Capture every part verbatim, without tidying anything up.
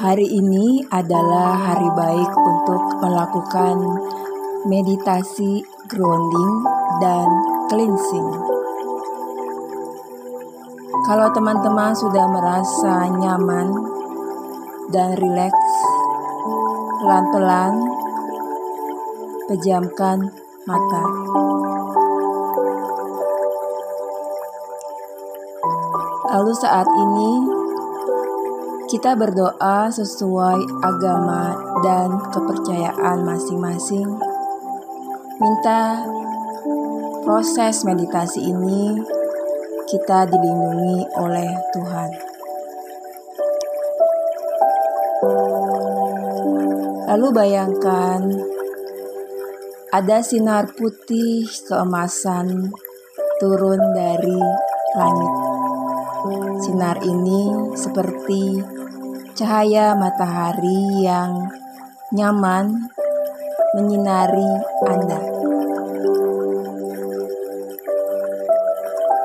Hari ini adalah hari baik untuk melakukan meditasi grounding dan cleansing. Kalau teman-teman sudah merasa nyaman dan rileks, pelan-pelan pejamkan mata. Lalu saat ini kita berdoa sesuai agama dan kepercayaan masing-masing. Minta proses meditasi ini kita dilindungi oleh Tuhan. Lalu bayangkan ada sinar putih keemasan turun dari langit. Sinar ini seperti cahaya matahari yang nyaman menyinari Anda.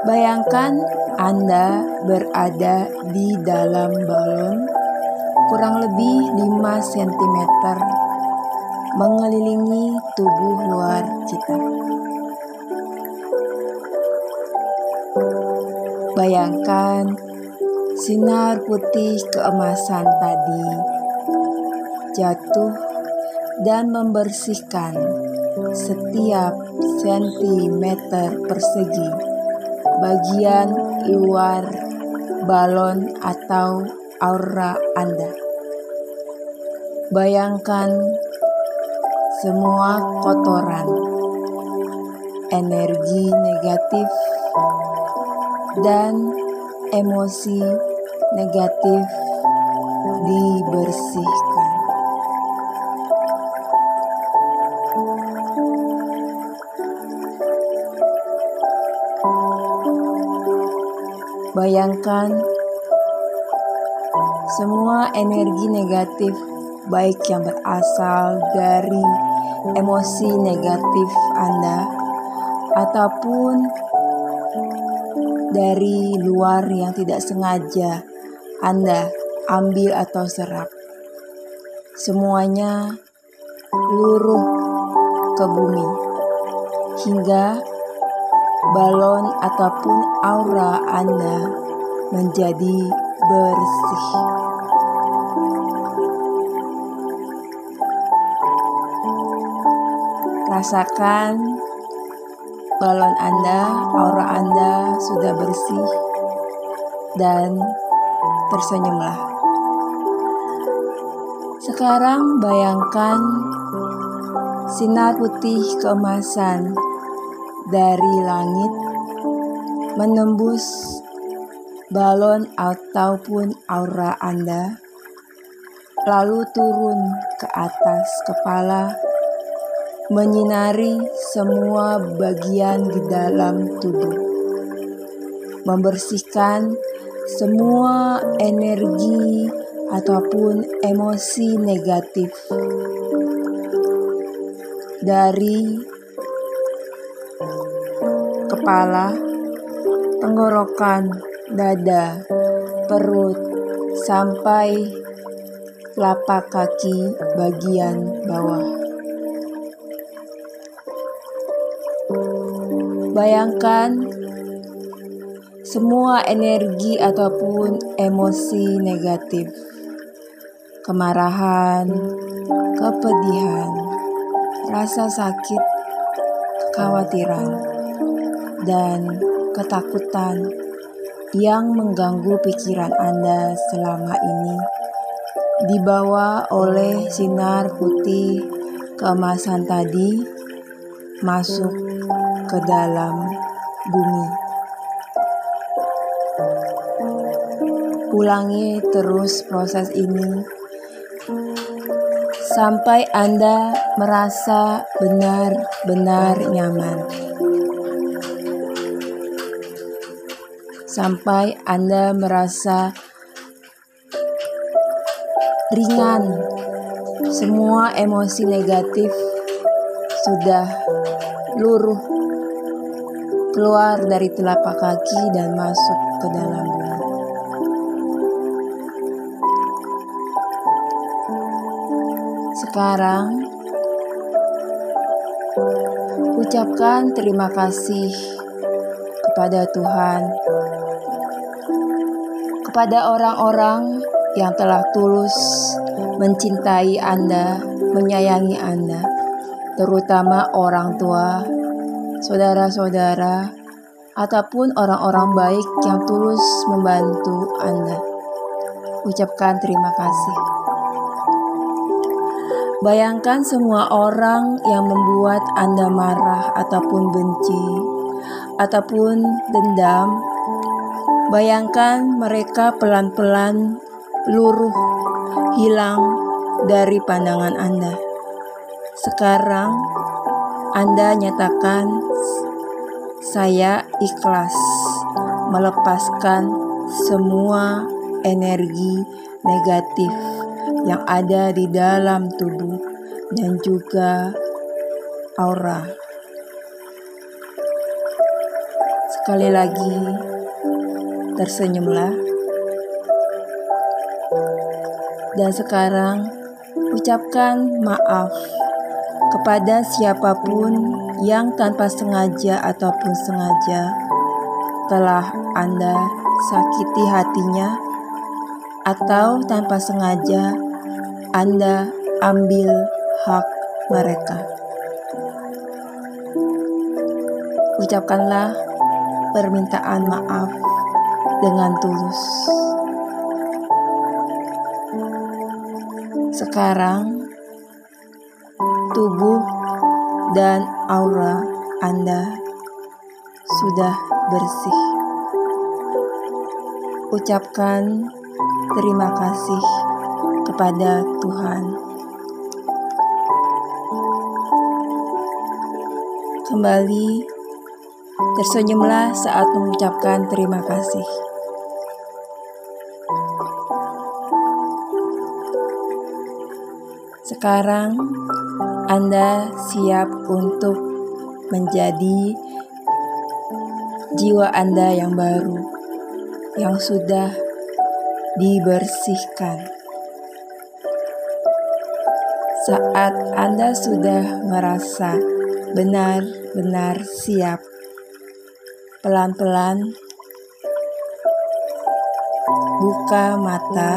Bayangkan Anda berada di dalam balon kurang lebih lima sentimeter mengelilingi tubuh luar kita. Bayangkan sinar putih keemasan tadi jatuh dan membersihkan setiap sentimeter persegi bagian luar balon atau aura Anda. Bayangkan semua kotoran, energi negatif, dan emosi negatif dibersihkan. Bayangkan semua energi negatif, baik yang berasal dari emosi negatif Anda ataupun dari luar yang tidak sengaja Anda ambil atau serap, semuanya luruh ke bumi hingga balon ataupun aura Anda menjadi bersih. Rasakan balon Anda, aura Anda sudah bersih, dan tersenyumlah. Sekarang bayangkan sinar putih keemasan dari langit menembus balon ataupun aura Anda, lalu turun ke atas kepala, menyinari semua bagian di dalam tubuh, membersihkan semua energi ataupun emosi negatif dari kepala, tenggorokan, dada, perut, sampai telapak kaki bagian bawah. Bayangkan semua energi ataupun emosi negatif, kemarahan, kepedihan, rasa sakit, kekhawatiran, dan ketakutan yang mengganggu pikiran Anda selama ini dibawa oleh sinar putih keemasan tadi masuk ke dalam bumi. Ulangi terus proses ini sampai Anda merasa benar-benar nyaman, sampai Anda merasa ringan. Semua emosi negatif sudah luruh keluar dari telapak kaki dan masuk ke dalam bumi. Sekarang, ucapkan terima kasih kepada Tuhan, kepada orang-orang yang telah tulus mencintai Anda, menyayangi Anda, terutama orang tua, saudara-saudara, ataupun orang-orang baik yang tulus membantu Anda. Ucapkan terima kasih. Bayangkan semua orang yang membuat Anda marah ataupun benci ataupun dendam. Bayangkan mereka pelan-pelan luruh, hilang dari pandangan Anda. Sekarang Anda nyatakan, saya ikhlas melepaskan semua energi negatif yang ada di dalam tubuh dan juga aura. Sekali lagi, tersenyumlah. Dan sekarang, ucapkan maaf kepada siapapun yang tanpa sengaja ataupun sengaja telah Anda sakiti hatinya, atau tanpa sengaja Anda ambil hak mereka. Ucapkanlah permintaan maaf dengan tulus. Sekarang, tubuh dan aura Anda sudah bersih. Ucapkan terima kasih kepada Tuhan. Kembali tersenyumlah saat mengucapkan terima kasih. Sekarang Anda siap untuk menjadi jiwa Anda yang baru, yang sudah dibersihkan. Saat Anda sudah merasa benar-benar siap, pelan-pelan buka mata.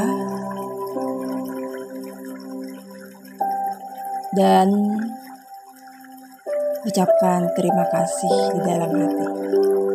Dan ucapkan terima kasih di dalam hati.